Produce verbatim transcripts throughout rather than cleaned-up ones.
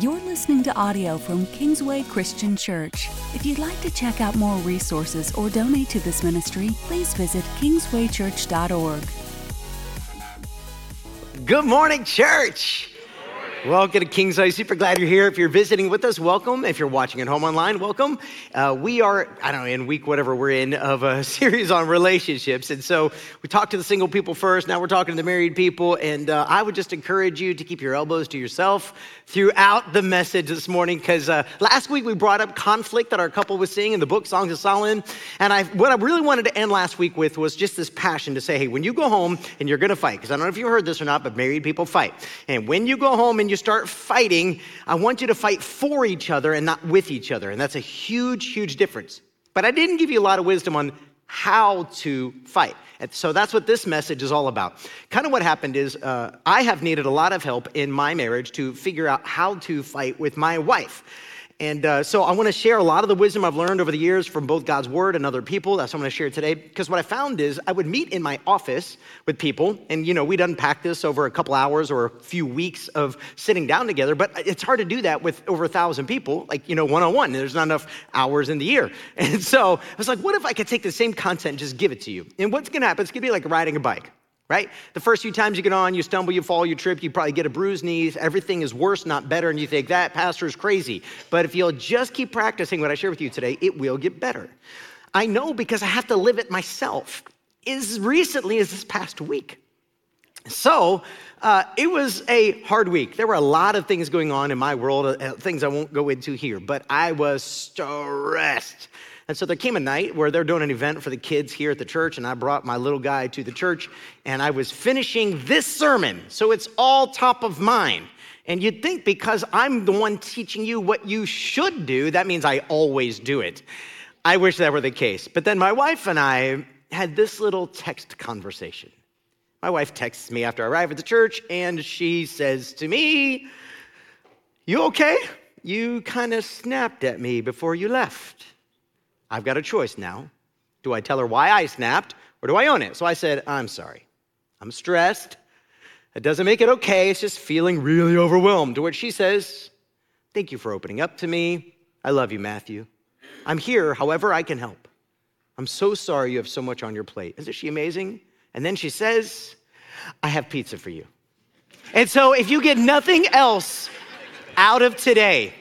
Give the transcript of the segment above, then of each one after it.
You're listening to audio from Kingsway Christian Church. If you'd like to check out more resources or donate to this ministry, please visit kingsway church dot org. Good morning, church. Welcome to Kingsway. Super glad you're here. If you're visiting with us, welcome. If you're watching at home online, welcome. Uh, we are, I don't know, in week whatever we're in of a series on relationships. And so we talked to the single people first. Now we're talking to the married people. And uh, I would just encourage you to keep your elbows to yourself throughout the message this morning, because uh, last week we brought up conflict that our couple was seeing in the book Songs of Solomon. And I, what I really wanted to end last week with was just this passion to say, hey, when you go home and you're going to fight, because I don't know if you heard this or not, but married people fight. And when you go home and you start fighting, I want you to fight for each other and not with each other. And that's a huge, huge difference. But I didn't give you a lot of wisdom on how to fight. And so that's what this message is all about. Kind of what happened is uh, I have needed a lot of help in my marriage to figure out how to fight with my wife. And uh, so I want to share a lot of the wisdom I've learned over the years from both God's word and other people. That's what I'm going to share today. Because what I found is I would meet in my office with people. And, you know, we'd unpack this over a couple hours or a few weeks of sitting down together. But it's hard to do that with over a thousand people, like, you know, one-on-one. There's not enough hours in the year. And so I was like, what if I could take the same content and just give it to you? And what's going to happen? It's going to be like riding a bike. Right? The first few times you get on, you stumble, you fall, you trip, you probably get a bruised knee. Everything is worse, not better. And you think, that pastor is crazy. But if you'll just keep practicing what I share with you today, it will get better. I know, because I have to live it myself as recently as this past week. So uh, it was a hard week. There were a lot of things going on in my world, uh, things I won't go into here, but I was stressed. And so there came a night where they're doing an event for the kids here at the church, and I brought my little guy to the church, and I was finishing this sermon. So it's all top of mind. And you'd think because I'm the one teaching you what you should do, that means I always do it. I wish that were the case. But then my wife and I had this little text conversation. My wife texts me after I arrive at the church, and she says to me, "You okay? You kind of snapped at me before you left." I've got a choice now. Do I tell her why I snapped, or do I own it? So I said, "I'm sorry. I'm stressed. It doesn't make it okay. It's just feeling really overwhelmed." To which she says, "Thank you for opening up to me. I love you, Matthew. I'm here however I can help. I'm so sorry you have so much on your plate." Isn't she amazing? And then she says, "I have pizza for you." And so if you get nothing else out of today,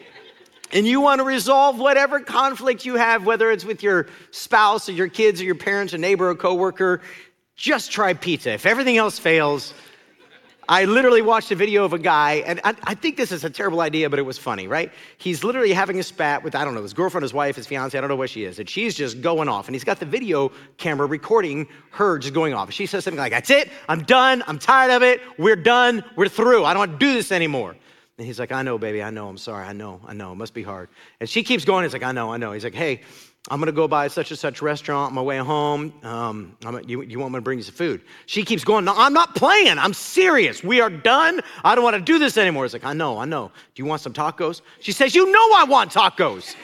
and you want to resolve whatever conflict you have, whether it's with your spouse or your kids or your parents or neighbor or coworker, just try pizza. If everything else fails, I literally watched a video of a guy, and I, I think this is a terrible idea, but it was funny, right? He's literally having a spat with, I don't know, his girlfriend, his wife, his fiance, I don't know what she is, and she's just going off. And he's got the video camera recording her just going off. She says something like, "That's it, I'm done, I'm tired of it, we're done, we're through, I don't want to do this anymore." And he's like, "I know, baby, I know, I'm sorry, I know, I know, it must be hard." And she keeps going, he's like, "I know, I know." He's like, "Hey, I'm gonna go by such and such restaurant on my way home. Um, I'm, you, you want me to bring you some food?" She keeps going, "No, I'm not playing, I'm serious. We are done, I don't wanna do this anymore." He's like, "I know, I know. Do you want some tacos?" She says, "You know I want tacos."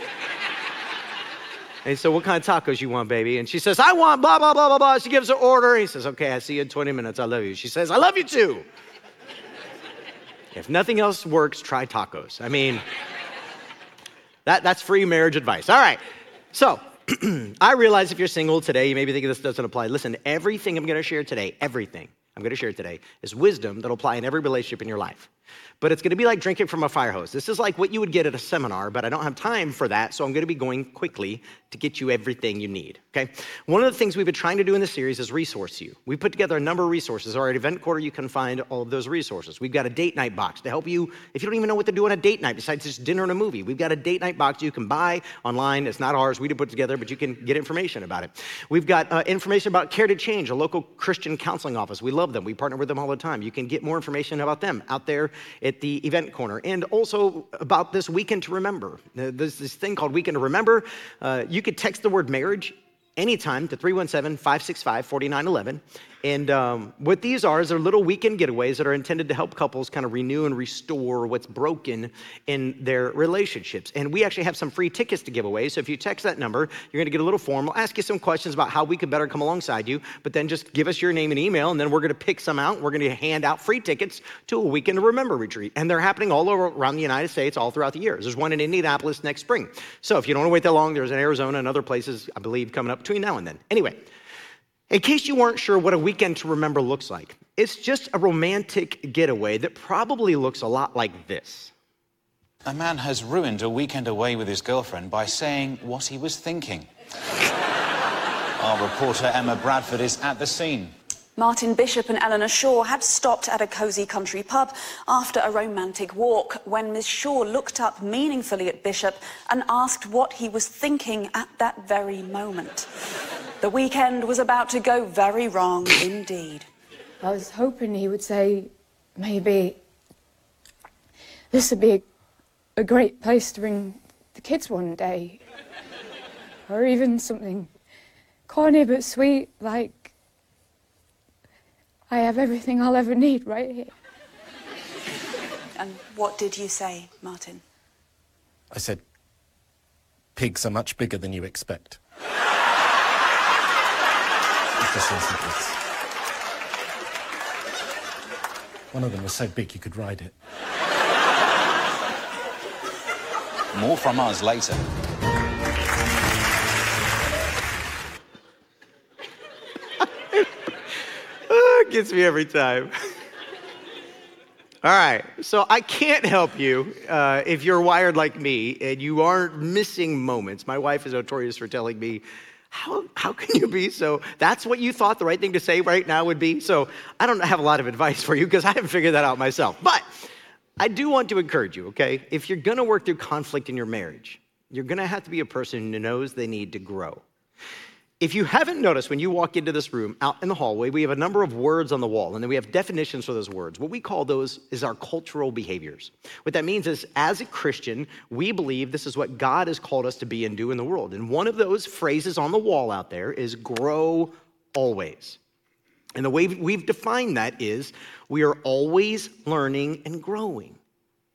And so, "What kind of tacos you want, baby?" And she says, "I want blah, blah, blah, blah, blah." She gives her order. He says, "Okay, I see you in twenty minutes, I love you." She says, "I love you too." If nothing else works, try tacos. I mean, that, that's free marriage advice. All right. So I realize if you're single today, you may be thinking this doesn't apply. Listen, everything I'm going to share today, everything I'm going to share today is wisdom that'll apply in every relationship in your life. But it's going to be like drinking from a fire hose. This is like what you would get at a seminar, but I don't have time for that. So I'm going to be going quickly to get you everything you need. Okay. One of the things we've been trying to do in this series is resource you. We put together a number of resources. Our event quarter, you can find all of those resources. We've got a date night box to help you if you don't even know what to do on a date night besides just dinner and a movie. We've got a date night box you can buy online. It's not ours. We didn't put it together, but you can get information about it. We've got uh, information about Care to Change, a local Christian counseling office. We love them. We partner with them all the time. You can get more information about them out there at the event corner, and also about this Weekend to Remember. There's this thing called Weekend to Remember. Uh, you could text the word marriage anytime to three one seven, five six five, four nine one one, And um, what these are is they're little weekend getaways that are intended to help couples kind of renew and restore what's broken in their relationships. And we actually have some free tickets to give away. So if you text that number, you're going to get a little form. We'll ask you some questions about how we could better come alongside you, but then just give us your name and email, and then we're going to pick some out. We're going to hand out free tickets to a Weekend to Remember retreat. And they're happening all over around the United States all throughout the years. There's one in Indianapolis next spring. So if you don't want to wait that long, there's in Arizona and other places, I believe, coming up between now and then. Anyway. In case you weren't sure what a Weekend to Remember looks like, it's just a romantic getaway that probably looks a lot like this. A man has ruined a weekend away with his girlfriend by saying what he was thinking. Our reporter Emma Bradford is at the scene. Martin Bishop and Eleanor Shaw had stopped at a cosy country pub after a romantic walk when Miss Shaw looked up meaningfully at Bishop and asked what he was thinking at that very moment. The weekend was about to go very wrong indeed. I was hoping he would say, maybe this would be a, a great place to bring the kids one day. Or even something corny but sweet, like, I have everything I'll ever need right here. And what did you say, Martin? I said, pigs are much bigger than you expect. One of them was so big you could ride it. More from us later. Gets me every time. All right, so I can't help you uh, if you're wired like me and you aren't missing moments. My wife is notorious for telling me, how how can you be so, that's what you thought the right thing to say right now would be? So I don't have a lot of advice for you because I haven't figured that out myself. But I do want to encourage you, okay? If you're gonna work through conflict in your marriage, you're gonna have to be a person who knows they need to grow. If you haven't noticed, when you walk into this room, out in the hallway, we have a number of words on the wall, and then we have definitions for those words. What we call those is our cultural behaviors. What that means is, as a Christian, we believe this is what God has called us to be and do in the world. And one of those phrases on the wall out there is, grow always. And the way we've defined that is, we are always learning and growing.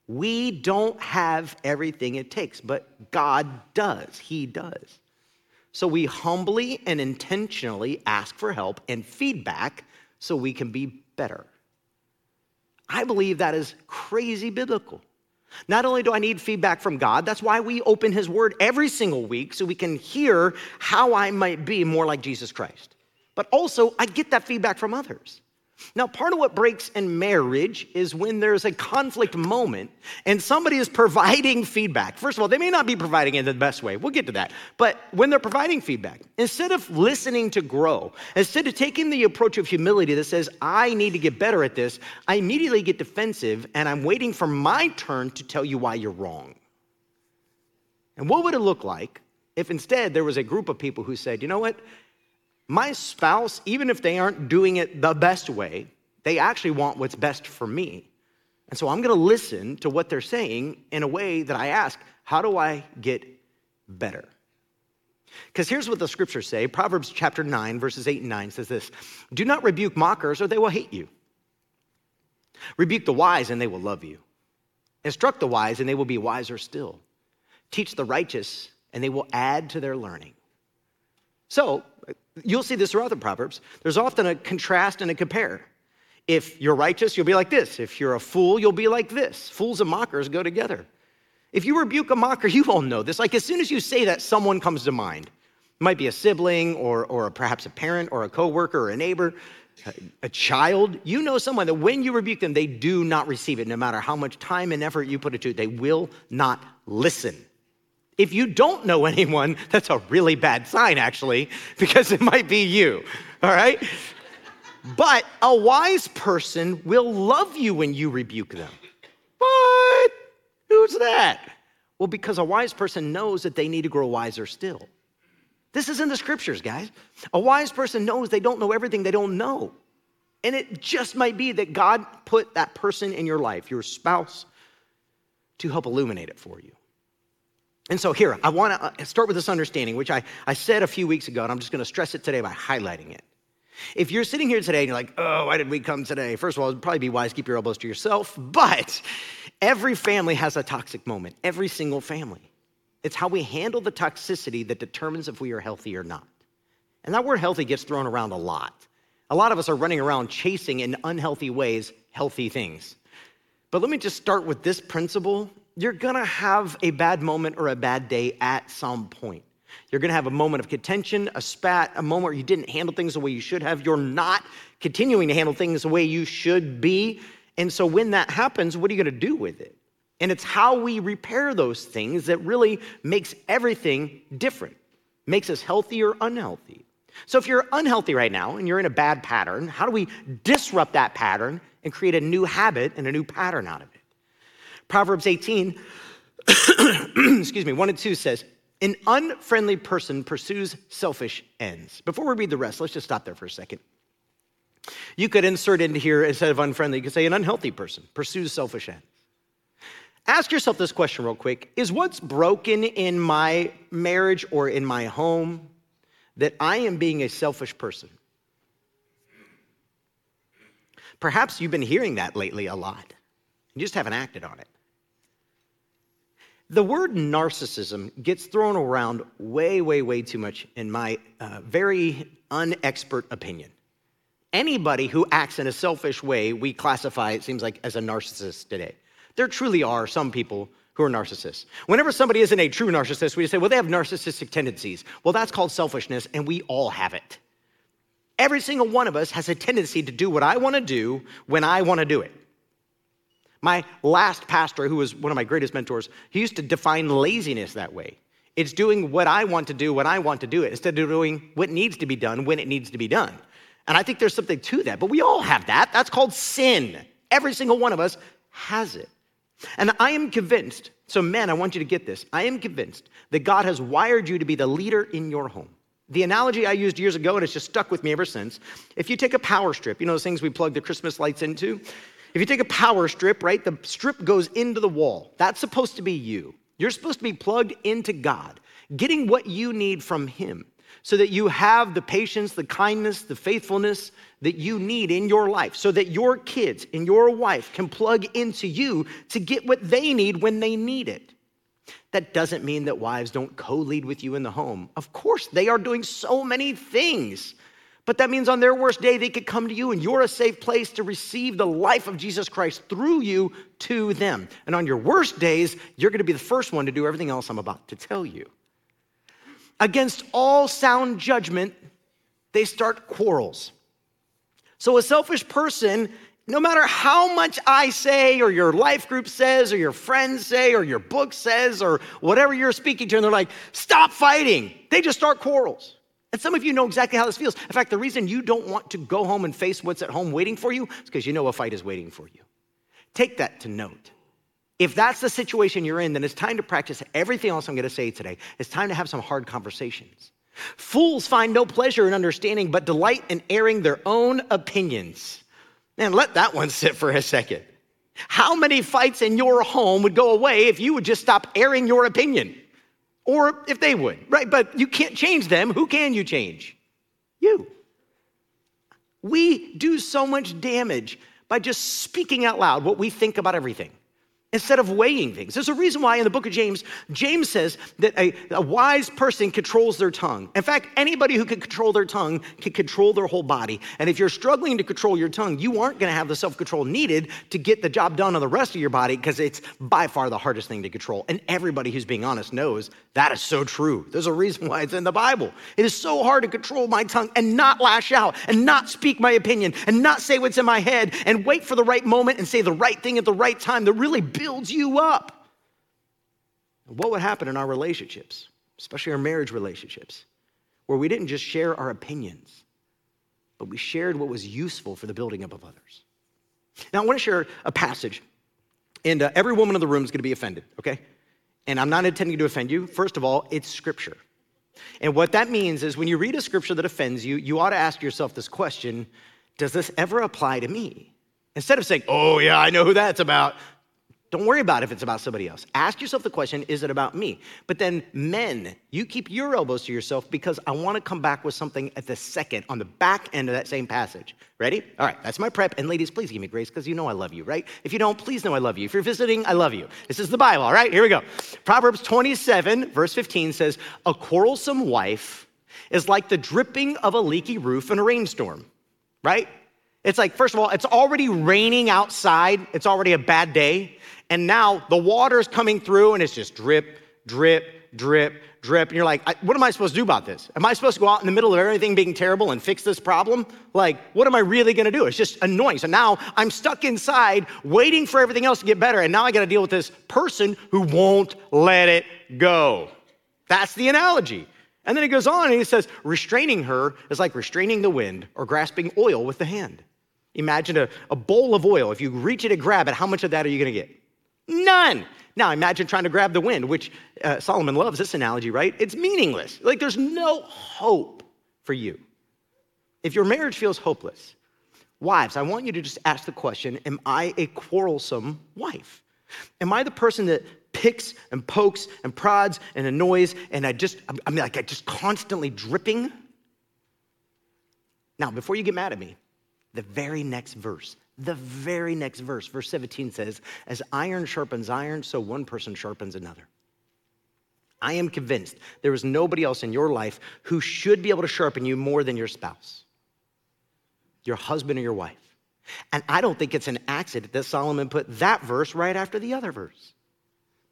We don't have everything it takes, but God does. He does. So we humbly and intentionally ask for help and feedback so we can be better. I believe that is crazy biblical. Not only do I need feedback from God, that's why we open his word every single week so we can hear how I might be more like Jesus Christ. But also, I get that feedback from others. Now, part of what breaks in marriage is when there's a conflict moment and somebody is providing feedback. First of all, they may not be providing it in the best way. We'll get to that. But when they're providing feedback, instead of listening to grow, instead of taking the approach of humility that says, I need to get better at this, I immediately get defensive and I'm waiting for my turn to tell you why you're wrong. And what would it look like if instead there was a group of people who said, you know what? My spouse, even if they aren't doing it the best way, they actually want what's best for me. And so I'm gonna listen to what they're saying in a way that I ask, how do I get better? Because here's what the scriptures say. Proverbs chapter nine, verses eight and nine says this, do not rebuke mockers or they will hate you. Rebuke the wise and they will love you. Instruct the wise and they will be wiser still. Teach the righteous and they will add to their learning. So, you'll see this throughout the Proverbs. There's often a contrast and a compare. If you're righteous, you'll be like this. If you're a fool, you'll be like this. Fools and mockers go together. If you rebuke a mocker, you all know this. Like as soon as you say that, someone comes to mind. It might be a sibling or, or perhaps a parent or a coworker or a neighbor, a, a child. You know someone that when you rebuke them, they do not receive it. No matter how much time and effort you put into it, they will not listen. If you don't know anyone, that's a really bad sign, actually, because it might be you, all right? But a wise person will love you when you rebuke them. But who's that? Well, because a wise person knows that they need to grow wiser still. This is in the scriptures, guys. A wise person knows they don't know everything they don't know. And it just might be that God put that person in your life, your spouse, to help illuminate it for you. And so here, I want to start with this understanding, which I, I said a few weeks ago, and I'm just going to stress it today by highlighting it. If you're sitting here today and you're like, oh, why did we come today? First of all, it'd probably be wise to keep your elbows to yourself, but every family has a toxic moment, every single family. It's how we handle the toxicity that determines if we are healthy or not. And that word healthy gets thrown around a lot. A lot of us are running around chasing in unhealthy ways healthy things. But let me just start with this principle. You're gonna have a bad moment or a bad day at some point. You're gonna have a moment of contention, a spat, a moment where you didn't handle things the way you should have. You're not continuing to handle things the way you should be. And so when that happens, what are you gonna do with it? And it's how we repair those things that really makes everything different, makes us healthy or unhealthy. So if you're unhealthy right now and you're in a bad pattern, how do we disrupt that pattern and create a new habit and a new pattern out of it? Proverbs eighteen, excuse me, one and two says, an unfriendly person pursues selfish ends. Before we read the rest, let's just stop there for a second. You could insert into here, instead of unfriendly, you could say an unhealthy person pursues selfish ends. Ask yourself this question real quick. Is what's broken in my marriage or in my home that I am being a selfish person? Perhaps you've been hearing that lately a lot. You just haven't acted on it. The word narcissism gets thrown around way, way, way too much in my uh, very unexpert opinion. Anybody who acts in a selfish way, we classify, it seems like, as a narcissist today. There truly are some people who are narcissists. Whenever somebody isn't a true narcissist, we say, well, they have narcissistic tendencies. Well, that's called selfishness, and we all have it. Every single one of us has a tendency to do what I want to do when I want to do it. My last pastor, who was one of my greatest mentors, he used to define laziness that way. It's doing what I want to do when I want to do it, instead of doing what needs to be done when it needs to be done. And I think there's something to that, but we all have that. That's called sin. Every single one of us has it. And I am convinced, so men, I want you to get this. I am convinced that God has wired you to be the leader in your home. The analogy I used years ago, and it's just stuck with me ever since, if you take a power strip, you know those things we plug the Christmas lights into? If you take a power strip, right, the strip goes into the wall. That's supposed to be you. You're supposed to be plugged into God, getting what you need from him so that you have the patience, the kindness, the faithfulness that you need in your life so that your kids and your wife can plug into you to get what they need when they need it. That doesn't mean that wives don't co-lead with you in the home. Of course, they are doing so many things. But that means on their worst day, they could come to you and you're a safe place to receive the life of Jesus Christ through you to them. And on your worst days, you're gonna be the first one to do everything else I'm about to tell you. Against all sound judgment, they start quarrels. So a selfish person, no matter how much I say or your life group says or your friends say or your book says or whatever you're speaking to, and they're like, stop fighting. They just start quarrels. And some of you know exactly how this feels. In fact, the reason you don't want to go home and face what's at home waiting for you is because you know a fight is waiting for you. Take that to note. If that's the situation you're in, then it's time to practice everything else I'm gonna say today. It's time to have some hard conversations. Fools find no pleasure in understanding, but delight in airing their own opinions. Man, let that one sit for a second. How many fights in your home would go away if you would just stop airing your opinion? Or if they would, right? But you can't change them. Who can you change? You. We do so much damage by just speaking out loud what we think about everything instead of weighing things. There's a reason why in the book of James, James says that a, a wise person controls their tongue. In fact, anybody who can control their tongue can control their whole body. And if you're struggling to control your tongue, you aren't gonna have the self-control needed to get the job done on the rest of your body because it's by far the hardest thing to control. And everybody who's being honest knows that is so true. There's a reason why it's in the Bible. It is so hard to control my tongue and not lash out and not speak my opinion and not say what's in my head and wait for the right moment and say the right thing at the right time that really builds you up. What would happen in our relationships, especially our marriage relationships, where we didn't just share our opinions, but we shared what was useful for the building up of others? Now, I want to share a passage, and uh, every woman in the room is going to be offended, okay? And I'm not intending to offend you. First of all, it's scripture. And what that means is when you read a scripture that offends you, you ought to ask yourself this question, does this ever apply to me? Instead of saying, oh yeah, I know who that's about, Don't worry about if it's about somebody else. Ask yourself the question, is it about me? But then men, you keep your elbows to yourself because I want to come back with something at the second, on the back end of that same passage. Ready? All right, that's my prep. And ladies, please give me grace because you know I love you, right? If you don't, please know I love you. If you're visiting, I love you. This is the Bible, all right? Here we go. Proverbs twenty-seven, verse fifteen says, a quarrelsome wife is like the dripping of a leaky roof in a rainstorm, right? It's like, first of all, it's already raining outside. It's already a bad day. And now the water's coming through and it's just drip, drip, drip, drip. And you're like, I, what am I supposed to do about this? Am I supposed to go out in the middle of everything being terrible and fix this problem? Like, what am I really gonna do? It's just annoying. So now I'm stuck inside waiting for everything else to get better. And now I gotta deal with this person who won't let it go. That's the analogy. And then it goes on and he says, restraining her is like restraining the wind or grasping oil with the hand. Imagine a, a bowl of oil. If you reach it and grab it, how much of that are you gonna get? None. Now imagine trying to grab the wind, which uh, Solomon loves this analogy, right? It's meaningless. Like there's no hope for you. If your marriage feels hopeless, wives, I want you to just ask the question, am I a quarrelsome wife? Am I the person that picks and pokes and prods and annoys and I just, I mean, like I just constantly dripping? Now, before you get mad at me, the very next verse, The very next verse, verse seventeen says, as iron sharpens iron, so one person sharpens another. I am convinced there is nobody else in your life who should be able to sharpen you more than your spouse, your husband or your wife. And I don't think it's an accident that Solomon put that verse right after the other verse.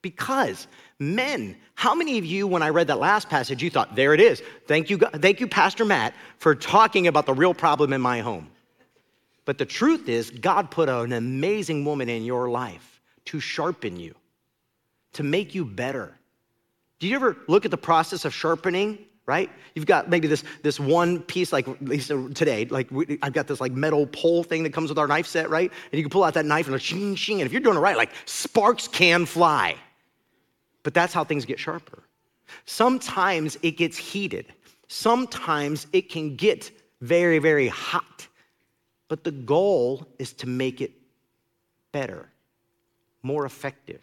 Because men, how many of you, when I read that last passage, you thought, there it is. Thank you, God, thank you, Pastor Matt, for talking about the real problem in my home. But the truth is, God put an amazing woman in your life to sharpen you, to make you better. Do you ever look at the process of sharpening, right? You've got maybe this, this one piece, like at least today, like we, I've got this like metal pole thing that comes with our knife set, right? And you can pull out that knife and like shing, shing, and if you're doing it right, like sparks can fly. But that's how things get sharper. Sometimes it gets heated. Sometimes it can get very, very hot. But the goal is to make it better, more effective.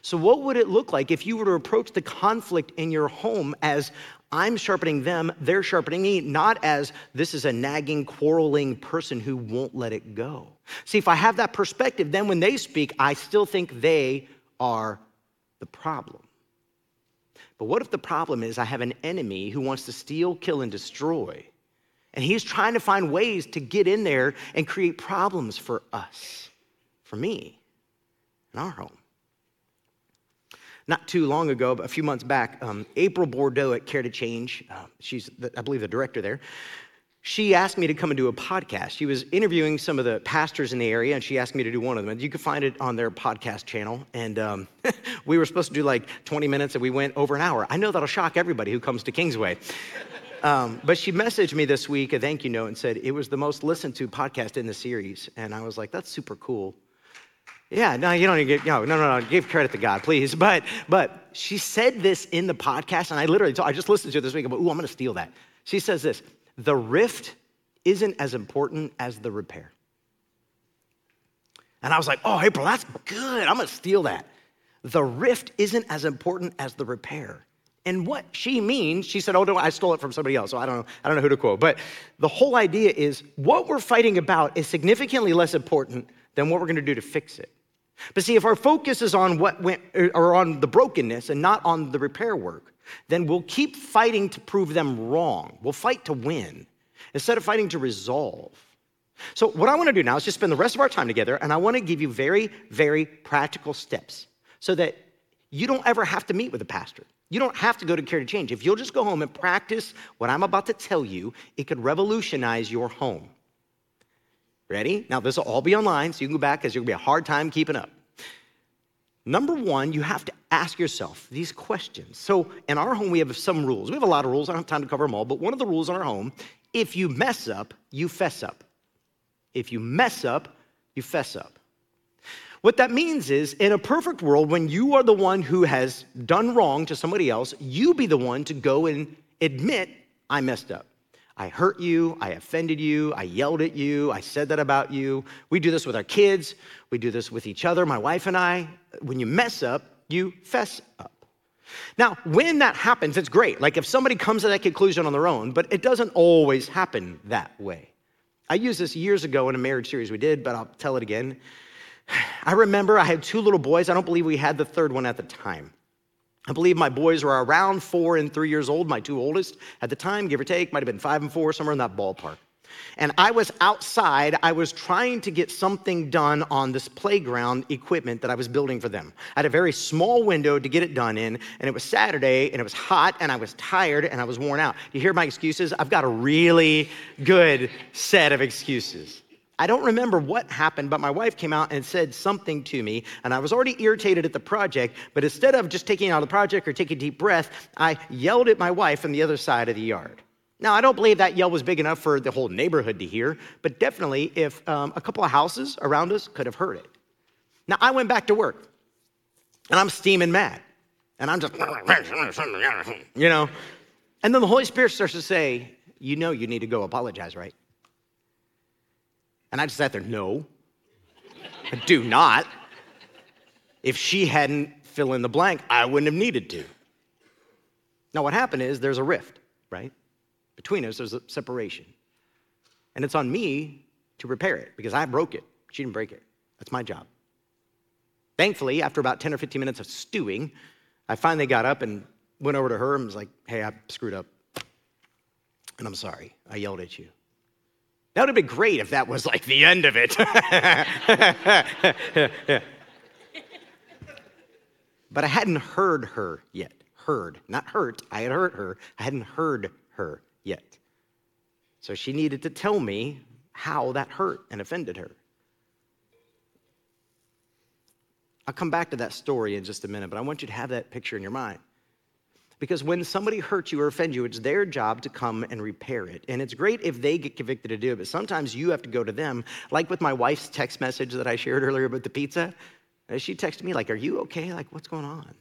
So what would it look like if you were to approach the conflict in your home as I'm sharpening them, they're sharpening me, not as this is a nagging, quarreling person who won't let it go. See, if I have that perspective, then when they speak, I still think they are the problem. But what if the problem is I have an enemy who wants to steal, kill, and destroy? And he's trying to find ways to get in there and create problems for us, for me, in our home. Not too long ago, but a few months back, um, April Bordeaux at Care to Change, uh, she's, the, I believe, the director there, she asked me to come and do a podcast. She was interviewing some of the pastors in the area, and she asked me to do one of them. And you can find it on their podcast channel. And um, we were supposed to do like twenty minutes, and we went over an hour. I know that'll shock everybody who comes to Kingsway. Um, but she messaged me this week, a thank you note, and said, it was the most listened to podcast in the series. And I was like, that's super cool. Yeah, no, you don't even get, no, no, no, no, give credit to God, please. But but she said this in the podcast, and I literally, told, I just listened to it this week, but ooh, I'm gonna steal that. She says this, the rift isn't as important as the repair. And I was like, oh, April, that's good, I'm gonna steal that. The rift isn't as important as the repair. And what she means, she said, oh, no, I stole it from somebody else, so I don't know, I don't know who to quote. But the whole idea is what we're fighting about is significantly less important than what we're gonna do to fix it. But see, if our focus is on what went, or on the brokenness and not on the repair work, then we'll keep fighting to prove them wrong. We'll fight to win instead of fighting to resolve. So what I wanna do now is just spend the rest of our time together, and I wanna give you very, very practical steps so that you don't ever have to meet with a pastor. You don't have to go to Care to Change. If you'll just go home and practice what I'm about to tell you, it could revolutionize your home. Ready? Now, this will all be online, so you can go back because you're going to be a hard time keeping up. Number one, you have to ask yourself these questions. So in our home, we have some rules. We have a lot of rules. I don't have time to cover them all, but one of the rules in our home, if you mess up, you fess up. If you mess up, you fess up. What that means is, in a perfect world, when you are the one who has done wrong to somebody else, you be the one to go and admit, I messed up. I hurt you, I offended you, I yelled at you, I said that about you. We do this with our kids, we do this with each other, my wife and I. When you mess up, you fess up. Now, when that happens, it's great. Like if somebody comes to that conclusion on their own, but it doesn't always happen that way. I used this years ago in a marriage series we did, but I'll tell it again. I remember I had two little boys. I don't believe we had the third one at the time. I believe my boys were around four and three years old, my two oldest at the time, give or take, might have been five and four, somewhere in that ballpark. And I was outside, I was trying to get something done on this playground equipment that I was building for them. I had a very small window to get it done in, and it was Saturday, and it was hot, and I was tired, and I was worn out. You hear my excuses? I've got a really good set of excuses. I don't remember what happened, but my wife came out and said something to me, and I was already irritated at the project, but instead of just taking out the project or taking a deep breath, I yelled at my wife on the other side of the yard. Now, I don't believe that yell was big enough for the whole neighborhood to hear, but definitely if um, a couple of houses around us could have heard it. Now, I went back to work, and I'm steaming mad, and I'm just, you know, and then the Holy Spirit starts to say, you know you need to go apologize, right? And I just sat there, no, I do not. If she hadn't fill in the blank, I wouldn't have needed to. Now, what happened is there's a rift, right? Between us, there's a separation. And it's on me to repair it because I broke it. She didn't break it. That's my job. Thankfully, after about ten or fifteen minutes of stewing, I finally got up and went over to her and was like, hey, I screwed up. And I'm sorry. I yelled at you. That would have been great if that was like the end of it. But I hadn't heard her yet. Heard, not hurt. I had hurt her. I hadn't heard her yet. So she needed to tell me how that hurt and offended her. I'll come back to that story in just a minute, but I want you to have that picture in your mind. Because when somebody hurts you or offends you, it's their job to come and repair it. And it's great if they get convicted to do it, but sometimes you have to go to them. Like with my wife's text message that I shared earlier about the pizza, she texted me like, are you okay? Like, what's going on?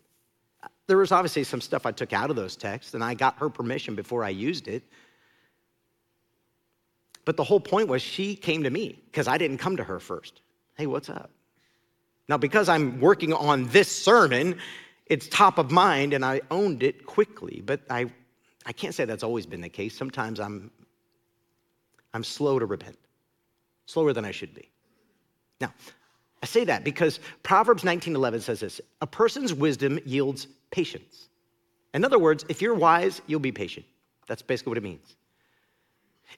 There was obviously some stuff I took out of those texts, and I got her permission before I used it. But the whole point was she came to me because I didn't come to her first. Hey, what's up? Now, because I'm working on this sermon, it's top of mind, and I owned it quickly. But I, I can't say that's always been the case. Sometimes I'm, I'm slow to repent, slower than I should be. Now, I say that because Proverbs nineteen eleven says this, a person's wisdom yields patience. In other words, if you're wise, you'll be patient. That's basically what it means.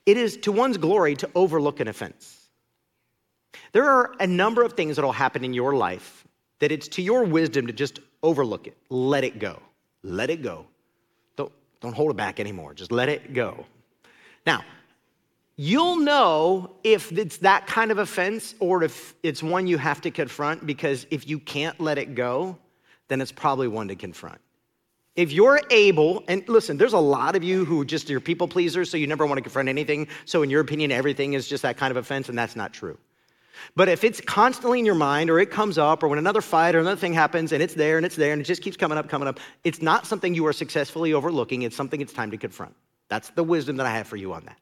It is to one's glory to overlook an offense. There are a number of things that will happen in your life that it's to your wisdom to just overlook it, let it go, let it go. Don't, don't hold it back anymore, just let it go. Now, you'll know if it's that kind of offense or if it's one you have to confront, because if you can't let it go, then it's probably one to confront. If you're able, and listen, there's a lot of you who just are people pleasers, so you never want to confront anything. So in your opinion, everything is just that kind of offense, and that's not true. But if it's constantly in your mind or it comes up or when another fight or another thing happens and it's there and it's there and it just keeps coming up, coming up, it's not something you are successfully overlooking. It's something it's time to confront. That's the wisdom that I have for you on that.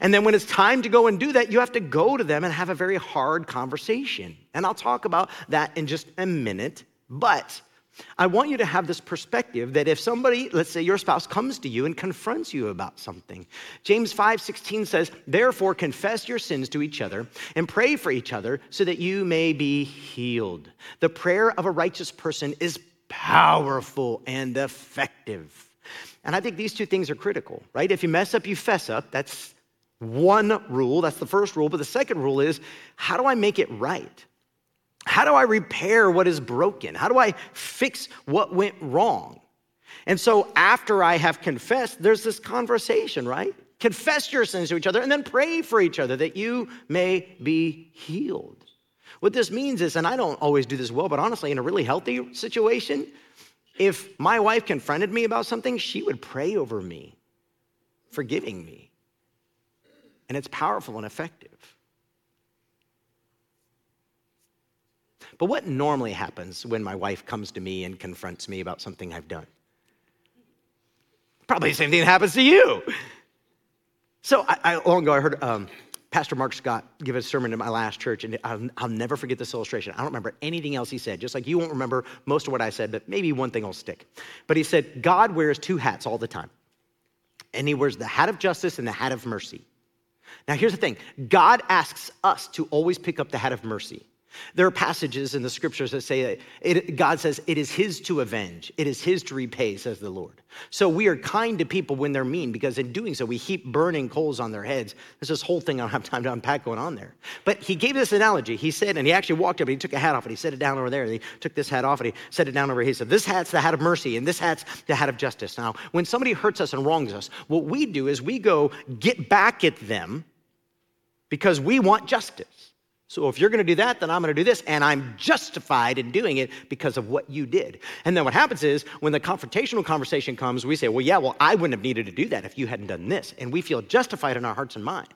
And then when it's time to go and do that, you have to go to them and have a very hard conversation. And I'll talk about that in just a minute. But I want you to have this perspective that if somebody, let's say your spouse, comes to you and confronts you about something, James five sixteen says, therefore confess your sins to each other and pray for each other so that you may be healed. The prayer of a righteous person is powerful and effective. And I think these two things are critical, right? If you mess up, you fess up. That's one rule, that's the first rule, but the second rule is, how do I make it right? How do I repair what is broken? How do I fix what went wrong? And so after I have confessed, there's this conversation, right? Confess your sins to each other and then pray for each other that you may be healed. What this means is, and I don't always do this well, but honestly, in a really healthy situation, if my wife confronted me about something, she would pray over me, forgiving me. And it's powerful and effective. But what normally happens when my wife comes to me and confronts me about something I've done? Probably the same thing that happens to you. So I, I long ago, I heard um, Pastor Mark Scott give a sermon in my last church, and I'll, I'll never forget this illustration. I don't remember anything else he said, just like you won't remember most of what I said, but maybe one thing will stick. But he said, God wears two hats all the time, and he wears the hat of justice and the hat of mercy. Now, here's the thing. God asks us to always pick up the hat of mercy. There are passages in the scriptures that say that it, God says, it is his to avenge. It is his to repay, says the Lord. So we are kind to people when they're mean, because in doing so, we heap burning coals on their heads. There's this whole thing I don't have time to unpack going on there. But he gave this analogy. He said, and he actually walked up and he took a hat off and he set it down over there. And he took this hat off and he set it down over here. He said, this hat's the hat of mercy and this hat's the hat of justice. Now, when somebody hurts us and wrongs us, what we do is we go get back at them because we want justice. So if you're going to do that, then I'm going to do this, and I'm justified in doing it because of what you did. And then what happens is when the confrontational conversation comes, we say, well, yeah, well, I wouldn't have needed to do that if you hadn't done this. And we feel justified in our hearts and minds.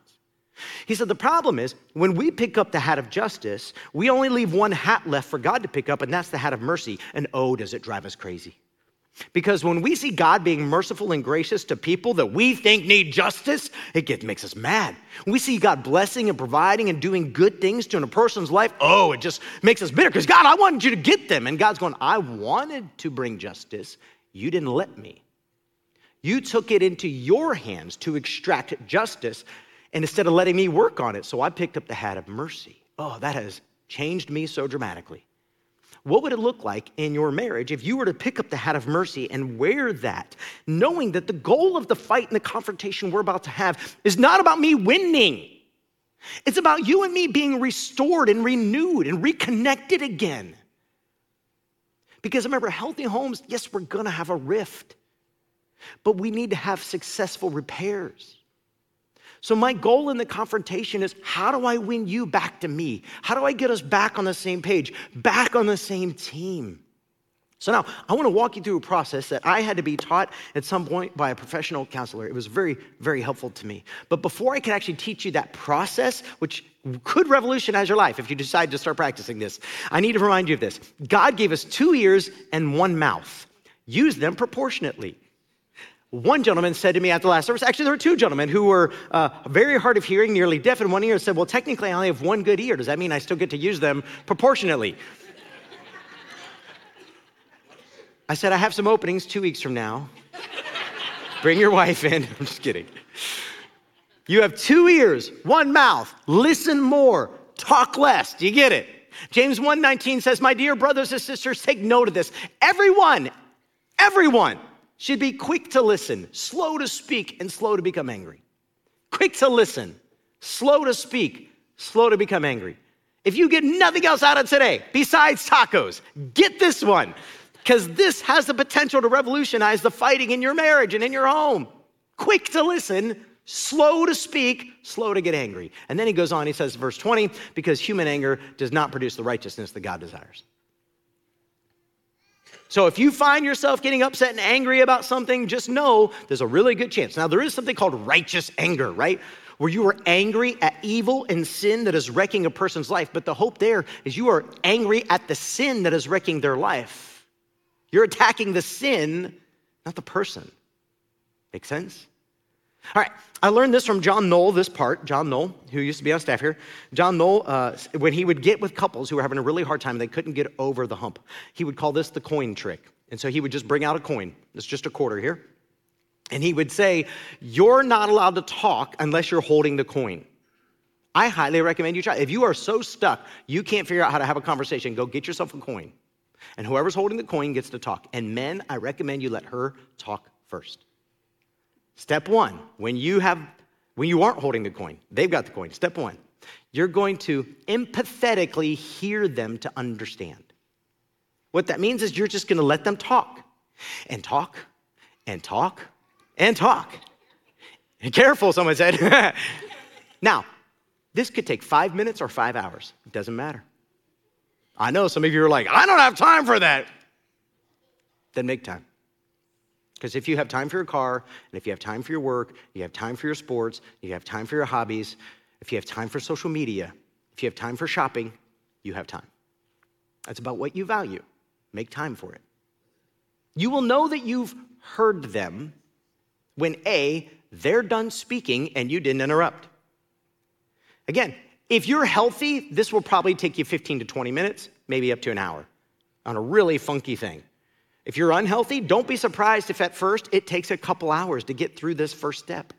He said, the problem is when we pick up the hat of justice, we only leave one hat left for God to pick up, and that's the hat of mercy. And oh, does it drive us crazy? Because when we see God being merciful and gracious to people that we think need justice, it gets, makes us mad. When we see God blessing and providing and doing good things to a person's life, oh, it just makes us bitter because, God, I wanted you to get them. And God's going, I wanted to bring justice. You didn't let me. You took it into your hands to extract justice, and instead of letting me work on it, so I picked up the hat of mercy. Oh, that has changed me so dramatically. What would it look like in your marriage if you were to pick up the hat of mercy and wear that, knowing that the goal of the fight and the confrontation we're about to have is not about me winning. It's about you and me being restored and renewed and reconnected again. Because remember, healthy homes, yes, we're going to have a rift, but we need to have successful repairs. So my goal in the confrontation is, how do I win you back to me? How do I get us back on the same page, back on the same team? So now I want to walk you through a process that I had to be taught at some point by a professional counselor. It was very, very helpful to me. But before I can actually teach you that process, which could revolutionize your life if you decide to start practicing this, I need to remind you of this. God gave us two ears and one mouth. Use them proportionately. One gentleman said to me at the last service, actually there were two gentlemen who were uh, very hard of hearing, nearly deaf in one ear, and said, well, technically I only have one good ear. Does that mean I still get to use them proportionately? I said, I have some openings two weeks from now. Bring your wife in. I'm just kidding. You have two ears, one mouth. Listen more, talk less. Do you get it? James one nineteen says, my dear brothers and sisters, take note of this. Everyone, everyone. should be quick to listen, slow to speak, and slow to become angry. Quick to listen, slow to speak, slow to become angry. If you get nothing else out of today besides tacos, get this one, because this has the potential to revolutionize the fighting in your marriage and in your home. Quick to listen, slow to speak, slow to get angry. And then he goes on, he says, verse twenty, because human anger does not produce the righteousness that God desires. So if you find yourself getting upset and angry about something, just know there's a really good chance. Now, there is something called righteous anger, right? Where you are angry at evil and sin that is wrecking a person's life. But the hope there is you are angry at the sin that is wrecking their life. You're attacking the sin, not the person. Make sense? All right, I learned this from John Knoll, this part, John Knoll, who used to be on staff here. John Knoll, uh, when he would get with couples who were having a really hard time, they couldn't get over the hump. He would call this the coin trick. And so he would just bring out a coin. It's just a quarter here. And he would say, you're not allowed to talk unless you're holding the coin. I highly recommend you try. If you are so stuck, you can't figure out how to have a conversation, go get yourself a coin. And whoever's holding the coin gets to talk. And men, I recommend you let her talk first. Step one, when you have, when you aren't holding the coin, they've got the coin. Step one, you're going to empathetically hear them to understand. What that means is you're just going to let them talk and talk and talk and talk. And careful, someone said. Now, this could take five minutes or five hours. It doesn't matter. I know some of you are like, I don't have time for that. Then make time. Because if you have time for your car, and if you have time for your work, you have time for your sports, you have time for your hobbies, if you have time for social media, if you have time for shopping, you have time. That's about what you value. Make time for it. You will know that you've heard them when A, they're done speaking and you didn't interrupt. Again, if you're healthy, this will probably take you fifteen to twenty minutes, maybe up to an hour on a really funky thing. If you're unhealthy, don't be surprised if at first it takes a couple hours to get through this first step.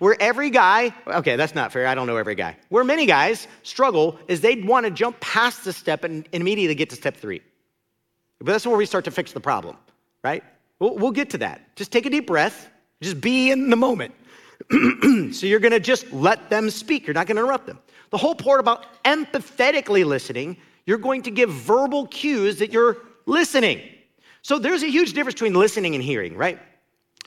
Where every guy, okay, that's not fair. I don't know every guy. Where many guys struggle is they'd want to jump past the step and immediately get to step three. But that's where we start to fix the problem, right? We'll, we'll get to that. Just take a deep breath. Just be in the moment. So you're going to just let them speak. You're not going to interrupt them. The whole part about empathetically listening, you're going to give verbal cues that you're listening. So there's a huge difference between listening and hearing, right?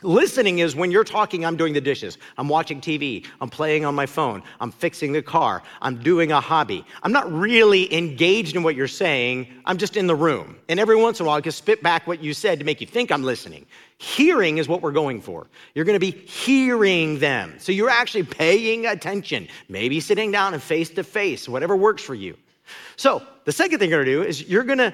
Listening is when you're talking, I'm doing the dishes, I'm watching T V, I'm playing on my phone, I'm fixing the car, I'm doing a hobby. I'm not really engaged in what you're saying, I'm just in the room. And every once in a while, I can spit back what you said to make you think I'm listening. Hearing is what we're going for. You're gonna be hearing them. So you're actually paying attention, maybe sitting down and face to face, whatever works for you. So the second thing you're gonna do is you're gonna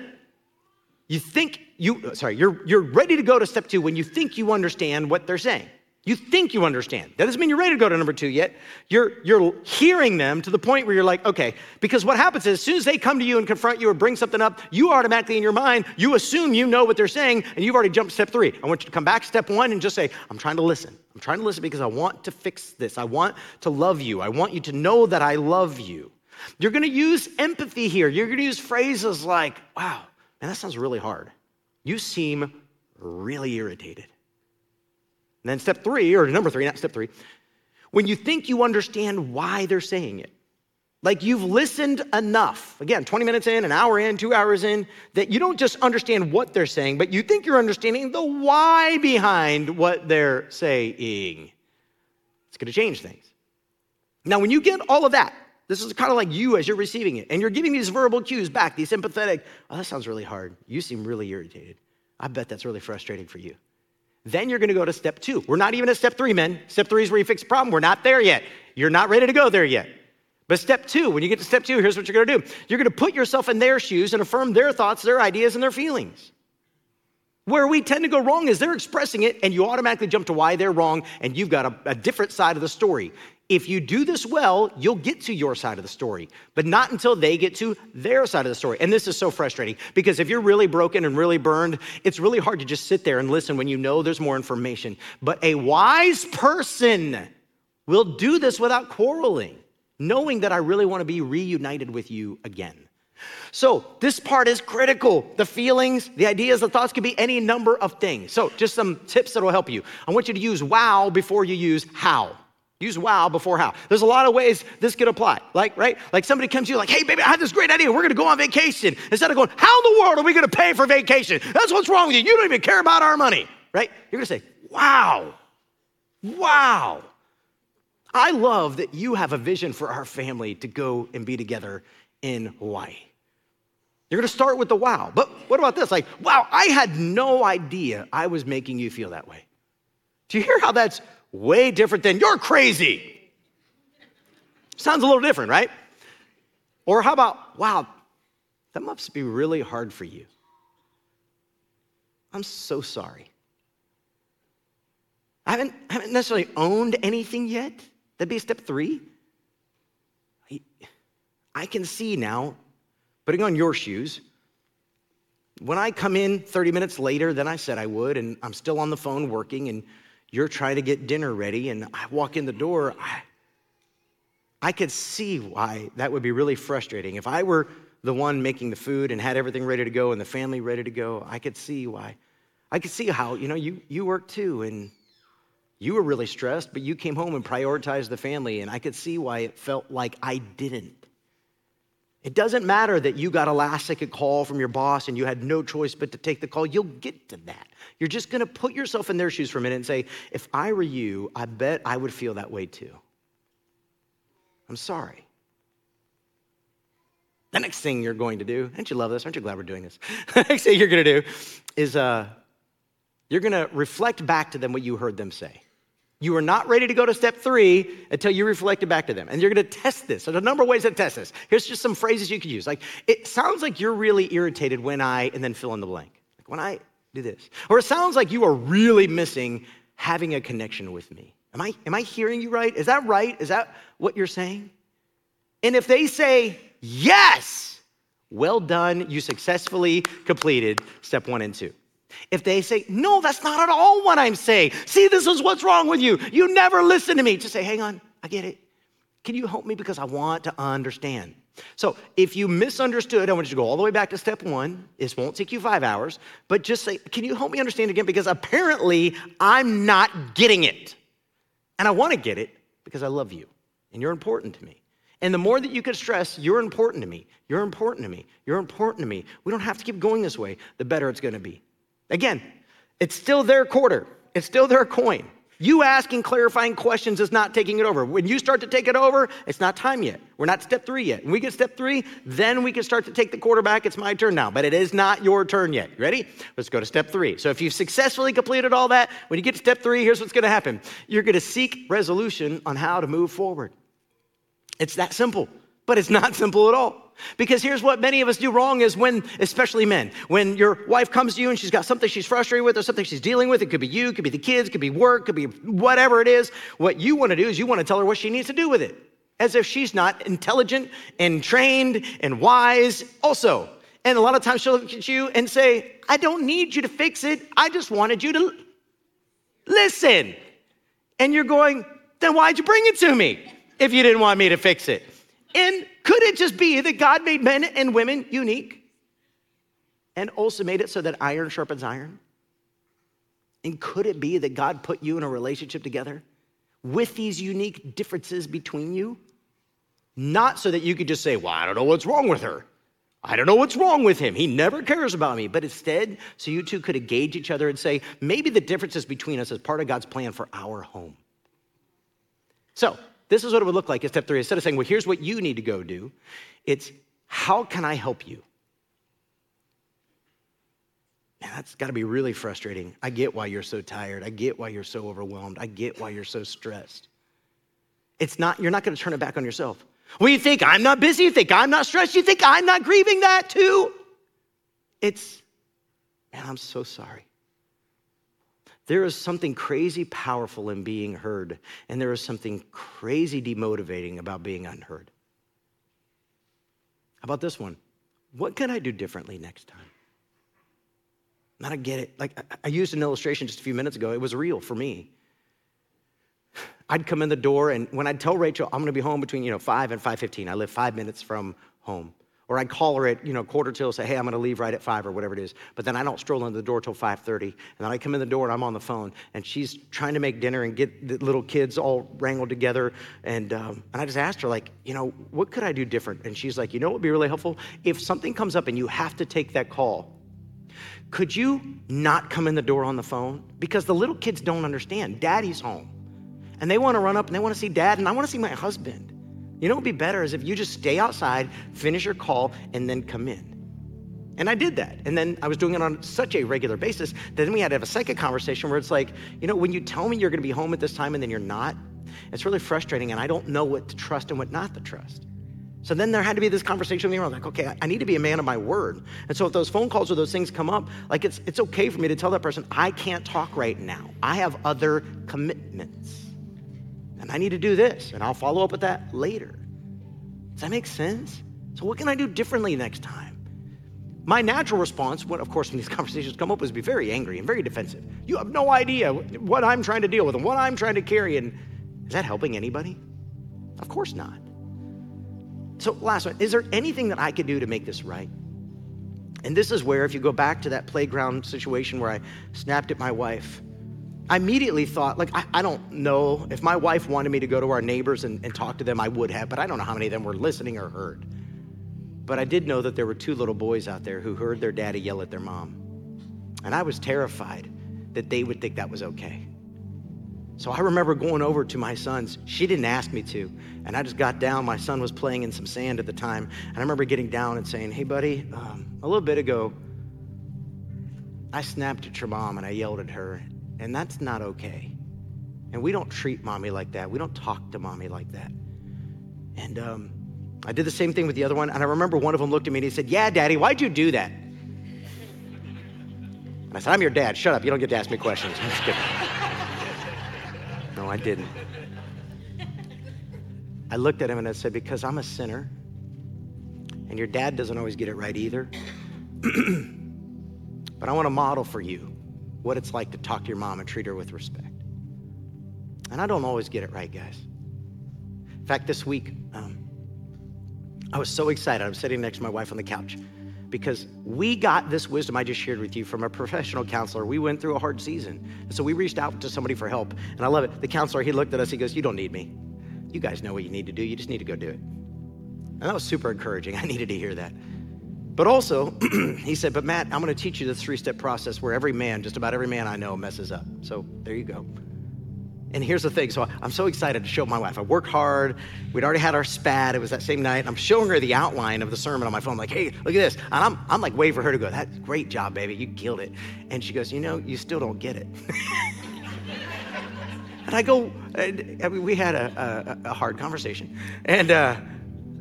You think you, sorry, you're, you're ready to go to step two when you think you understand what they're saying. You think you understand. That doesn't mean you're ready to go to number two yet. You're, you're hearing them to the point where you're like, okay, because what happens is as soon as they come to you and confront you or bring something up, you automatically in your mind, you assume you know what they're saying and you've already jumped step three. I want you to come back to step one and just say, I'm trying to listen. I'm trying to listen because I want to fix this. I want to love you. I want you to know that I love you. You're gonna use empathy here. You're gonna use phrases like, wow, and that sounds really hard. You seem really irritated. And then step three, or number three, not step three, when you think you understand why they're saying it, like you've listened enough, again, twenty minutes in, an hour in, two hours in, that you don't just understand what they're saying, but you think you're understanding the why behind what they're saying. It's gonna change things. Now, when you get all of that, this is kind of like you as you're receiving it. And you're giving these verbal cues back, these empathetic, oh, that sounds really hard. You seem really irritated. I bet that's really frustrating for you. Then you're gonna go to step two. We're not even at step three, men. Step three is where you fix the problem. We're not there yet. You're not ready to go there yet. But step two, when you get to step two, here's what you're gonna do. You're gonna put yourself in their shoes and affirm their thoughts, their ideas, and their feelings. Where we tend to go wrong is they're expressing it and you automatically jump to why they're wrong and you've got a, a different side of the story. If you do this well, you'll get to your side of the story, but not until they get to their side of the story. And this is so frustrating because if you're really broken and really burned, it's really hard to just sit there and listen when you know there's more information. But a wise person will do this without quarreling, knowing that I really want to be reunited with you again. So this part is critical. The feelings, the ideas, the thoughts could be any number of things. So just some tips that will help you. I want you to use wow before you use how. Use wow before how. There's a lot of ways this could apply, like, right? Like somebody comes to you like, hey, baby, I have this great idea. We're gonna go on vacation. Instead of going, how in the world are we gonna pay for vacation? That's what's wrong with you. You don't even care about our money, right? You're gonna say, wow, wow. I love that you have a vision for our family to go and be together in Hawaii. You're gonna start with the wow. But what about this? Like, wow, I had no idea I was making you feel that way. Do you hear how that's way different than you're crazy? Sounds a little different, right? Or how about, wow, that must be really hard for you. I'm so sorry. I haven't, I haven't necessarily owned anything yet. That'd be step three. I, I can see now, putting on your shoes, when I come in thirty minutes later than I said I would, and I'm still on the phone working, and you're trying to get dinner ready, and I walk in the door, I, I could see why that would be really frustrating. If I were the one making the food and had everything ready to go and the family ready to go, I could see why. I could see how, you know, you, you work too, and you were really stressed, but you came home and prioritized the family, and I could see why it felt like I didn't. It doesn't matter that you got a last-second call from your boss and you had no choice but to take the call. You'll get to that. You're just gonna put yourself in their shoes for a minute and say, if I were you, I bet I would feel that way too. I'm sorry. The next thing you're going to do, don't you love this? Aren't you glad we're doing this? The next thing you're gonna do is uh, you're gonna reflect back to them what you heard them say. You are not ready to go to step three until you reflect it back to them. And you're gonna test this. There's a number of ways to test this. Here's just some phrases you could use. Like, it sounds like you're really irritated when I, and then fill in the blank. Like, when I do this. Or it sounds like you are really missing having a connection with me. Am I, am I hearing you right? Is that right? Is that what you're saying? And if they say, yes, well done, you successfully completed step one and two. If they say, no, that's not at all what I'm saying. See, this is what's wrong with you. You never listen to me. Just say, hang on, I get it. Can you help me? Because I want to understand. So if you misunderstood, I want you to go all the way back to step one. This won't take you five hours, but just say, can you help me understand again? Because apparently I'm not getting it. And I want to get it because I love you and you're important to me. And the more that you could stress, you're important to me, you're important to me, you're important to me. We don't have to keep going this way, the better it's going to be. Again, it's still their quarter. It's still their coin. You asking clarifying questions is not taking it over. When you start to take it over, it's not time yet. We're not step three yet. When we get step three, then we can start to take the quarter back. It's my turn now, but it is not your turn yet. You ready? Let's go to step three. So if you've successfully completed all that, when you get to step three, here's what's gonna happen. You're gonna seek resolution on how to move forward. It's that simple, but it's not simple at all. Because here's what many of us do wrong is when, especially men, when your wife comes to you and she's got something she's frustrated with or something she's dealing with, it could be you, it could be the kids, it could be work, it could be whatever it is. What you want to do is you want to tell her what she needs to do with it, as if she's not intelligent and trained and wise also. And a lot of times she'll look at you and say, I don't need you to fix it. I just wanted you to listen. And you're going, then why'd you bring it to me if you didn't want me to fix it? And could it just be that God made men and women unique and also made it so that iron sharpens iron? And could it be that God put you in a relationship together with these unique differences between you? Not so that you could just say, well, I don't know what's wrong with her. I don't know what's wrong with him. He never cares about me. But instead, so you two could engage each other and say, maybe the differences between us is part of God's plan for our home. So, this is what it would look like in step three. Instead of saying, well, here's what you need to go do, it's how can I help you? Man, that's gotta be really frustrating. I get why you're so tired. I get why you're so overwhelmed. I get why you're so stressed. It's not, you're not gonna turn it back on yourself. Well, you think I'm not busy? You think I'm not stressed? You think I'm not grieving that too? It's, man, I'm so sorry. There is something crazy powerful in being heard, and there is something crazy demotivating about being unheard. How about this one? What can I do differently next time? And I don't get it. Like, I used an illustration just a few minutes ago. It was real for me. I'd come in the door, and when I'd tell Rachel, I'm gonna be home between, you know, five and five fifteen, I live five minutes from home. Or I'd call her at, you know, quarter till, say, hey, I'm gonna leave right at five or whatever it is. But then I don't stroll into the door till five thirty. And then I come in the door and I'm on the phone and she's trying to make dinner and get the little kids all wrangled together. And um, and I just asked her, like, you know, what could I do different? And she's like, you know what would be really helpful? If something comes up and you have to take that call, could you not come in the door on the phone? Because the little kids don't understand, daddy's home. And they wanna run up and they wanna see dad and I wanna see my husband. You know what would be better is if you just stay outside, finish your call, and then come in. And I did that. And then I was doing it on such a regular basis that then we had to have a second conversation where it's like, you know, when you tell me you're gonna be home at this time and then you're not, it's really frustrating and I don't know what to trust and what not to trust. So then there had to be this conversation with me where I was like, okay, I need to be a man of my word. And so if those phone calls or those things come up, like it's, it's okay for me to tell that person, I can't talk right now. I have other commitments. And I need to do this, and I'll follow up with that later. Does that make sense? So what can I do differently next time? My natural response, when, of course, when these conversations come up, was to be very angry and very defensive. You have no idea what I'm trying to deal with and what I'm trying to carry, and is that helping anybody? Of course not. So last one, is there anything that I could do to make this right? And this is where, if you go back to that playground situation where I snapped at my wife, I immediately thought, like, I, I don't know. If my wife wanted me to go to our neighbors and, and talk to them, I would have, but I don't know how many of them were listening or heard. But I did know that there were two little boys out there who heard their daddy yell at their mom. And I was terrified that they would think that was okay. So I remember going over to my sons. She didn't ask me to, and I just got down. My son was playing in some sand at the time, and I remember getting down and saying, hey, buddy, um, a little bit ago, I snapped at your mom and I yelled at her. And that's not okay. And we don't treat mommy like that. We don't talk to mommy like that. And um, I did the same thing with the other one. And I remember one of them looked at me and he said, yeah, daddy, why'd you do that? And I said, I'm your dad. Shut up. You don't get to ask me questions. I'm just kidding. No, I didn't. I looked at him and I said, because I'm a sinner, and your dad doesn't always get it right either, but I want to model for you what it's like to talk to your mom and treat her with respect. And I don't always get it right, guys. In fact, this week, um, I was so excited. I was sitting next to my wife on the couch because we got this wisdom I just shared with you from a professional counselor. We went through a hard season. And so we reached out to somebody for help. And I love it. The counselor, he looked at us. He goes, you don't need me. You guys know what you need to do. You just need to go do it. And that was super encouraging. I needed to hear that. But also, he said, but Matt, I'm going to teach you this three-step process where every man, just about every man I know, messes up. So there you go. And here's the thing. So I'm so excited to show my wife. I work hard. We'd already had our spat. It was that same night. I'm showing her the outline of the sermon on my phone. I'm like, hey, look at this. And I'm I'm like waiting for her to go, that's great job, baby. You killed it. And she goes, you know, you still don't get it. And I go, and, I mean, we had a, a, a hard conversation. And, uh,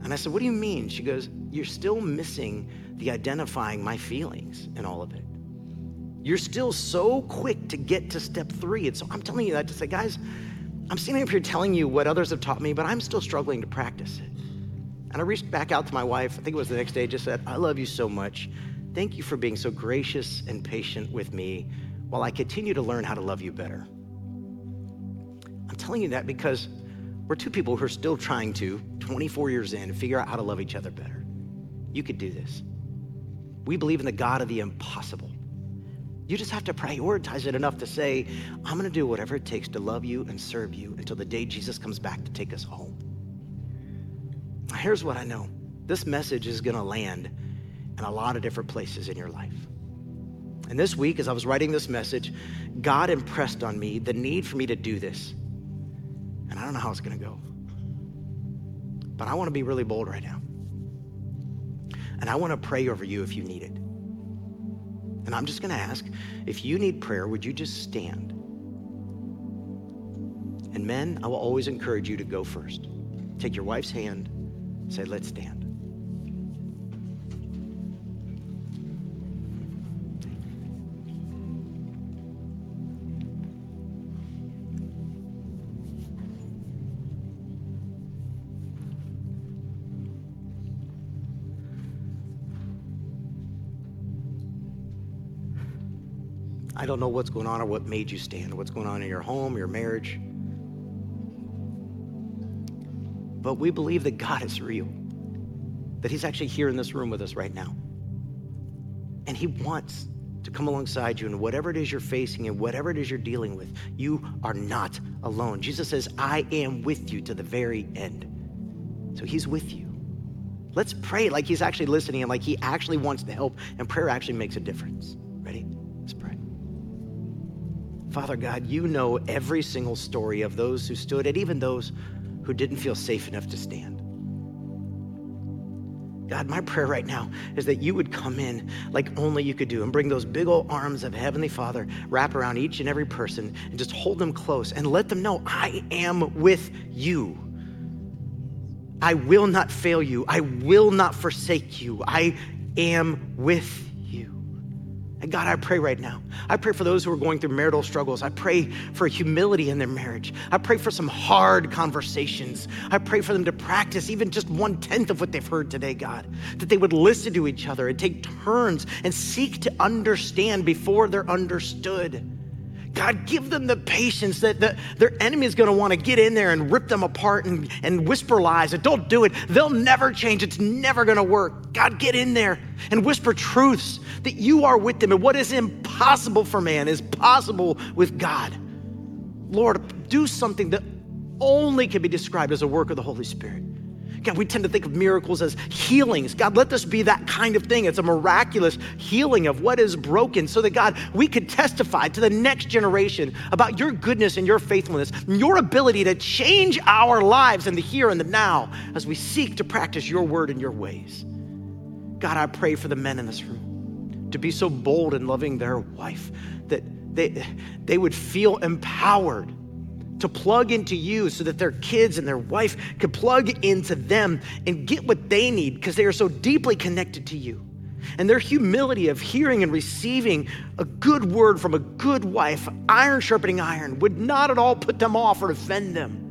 and I said, what do you mean? She goes, you're still missing the identifying my feelings in all of it. You're still so quick to get to step three. And so I'm telling you that to say, guys, I'm sitting up here telling you what others have taught me, but I'm still struggling to practice it. And I reached back out to my wife, I think it was the next day, just said, I love you so much. Thank you for being so gracious and patient with me while I continue to learn how to love you better. I'm telling you that because we're two people who are still trying to, twenty-four years in, figure out how to love each other better. You could do this. We believe in the God of the impossible. You just have to prioritize it enough to say, I'm gonna do whatever it takes to love you and serve you until the day Jesus comes back to take us home. Here's what I know. This message is gonna land in a lot of different places in your life. And this week, as I was writing this message, God impressed on me the need for me to do this. And I don't know how it's gonna go, but I wanna be really bold right now. And I wanna pray over you if you need it. And I'm just gonna ask, if you need prayer, would you just stand? And men, I will always encourage you to go first. Take your wife's hand, say, let's stand. I don't know what's going on or what made you stand, what's going on in your home, your marriage. But we believe that God is real, that he's actually here in this room with us right now. And he wants to come alongside you in whatever it is you're facing and whatever it is you're dealing with. You are not alone. Jesus says, I am with you to the very end. So he's with you. Let's pray like he's actually listening and like he actually wants to help, and prayer actually makes a difference. Ready? Let's pray. Father God, you know every single story of those who stood and even those who didn't feel safe enough to stand. God, my prayer right now is that you would come in like only you could do and bring those big old arms of Heavenly Father, wrap around each and every person and just hold them close and let them know, I am with you. I will not fail you. I will not forsake you. I am with you. And God, I pray right now. I pray for those who are going through marital struggles. I pray for humility in their marriage. I pray for some hard conversations. I pray for them to practice even just one-tenth of what they've heard today, God, that they would listen to each other and take turns and seek to understand before they're understood. God, give them the patience that the, their enemy is gonna wanna get in there and rip them apart and, and whisper lies and don't do it. They'll never change, it's never gonna work. God, get in there and whisper truths that you are with them and what is impossible for man is possible with God. Lord, do something that only can be described as a work of the Holy Spirit. God, we tend to think of miracles as healings. God, let this be that kind of thing. It's a miraculous healing of what is broken so that, God, we could testify to the next generation about your goodness and your faithfulness and your ability to change our lives in the here and the now as we seek to practice your word and your ways. God, I pray for the men in this room to be so bold in loving their wife that they, they would feel empowered to plug into you so that their kids and their wife could plug into them and get what they need because they are so deeply connected to you. And their humility of hearing and receiving a good word from a good wife, iron sharpening iron, would not at all put them off or offend them.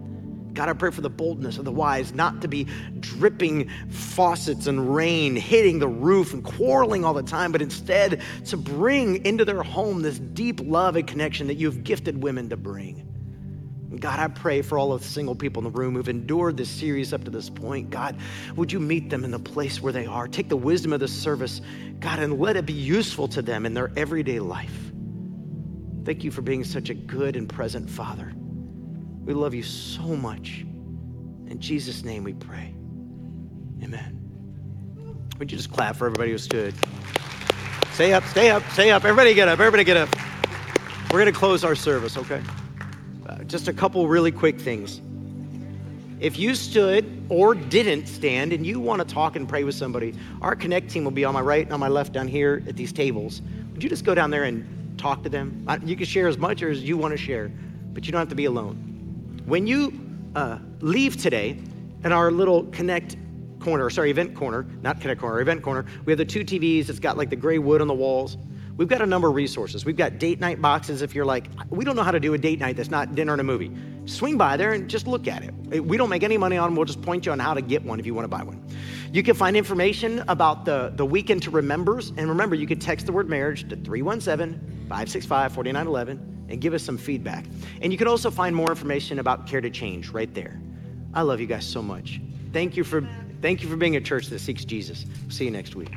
God, I pray for the boldness of the wise not to be dripping faucets and rain, hitting the roof and quarreling all the time, but instead to bring into their home this deep love and connection that you've gifted women to bring. God, I pray for all of the single people in the room who've endured this series up to this point. God, would you meet them in the place where they are? Take the wisdom of this service, God, and let it be useful to them in their everyday life. Thank you for being such a good and present Father. We love you so much. In Jesus' name we pray. Amen. Would you just clap for everybody who stood? Stay up, stay up, stay up. Everybody get up, everybody get up. We're going to close our service, okay? Just a couple really quick things. If you stood or didn't stand and you want to talk and pray with somebody, our Connect team will be on my right and on my left down here at these tables. Would you just go down there and talk to them? You can share as much or as you want to share, but you don't have to be alone. When you uh, leave today in our little Connect corner, sorry, event corner, not Connect corner, event corner, we have the two T Vs. It's got like the gray wood on the walls. We've got a number of resources. We've got date night boxes. If you're like, we don't know how to do a date night that's not dinner and a movie, swing by there and just look at it. We don't make any money on them. We'll just point you on how to get one if you want to buy one. You can find information about the, the Weekend to Remembers. And remember, you can text the word marriage to three one seven, five six five, four nine one one and give us some feedback. And you can also find more information about Care to Change right there. I love you guys so much. Thank you for, thank you for being a church that seeks Jesus. See you next week.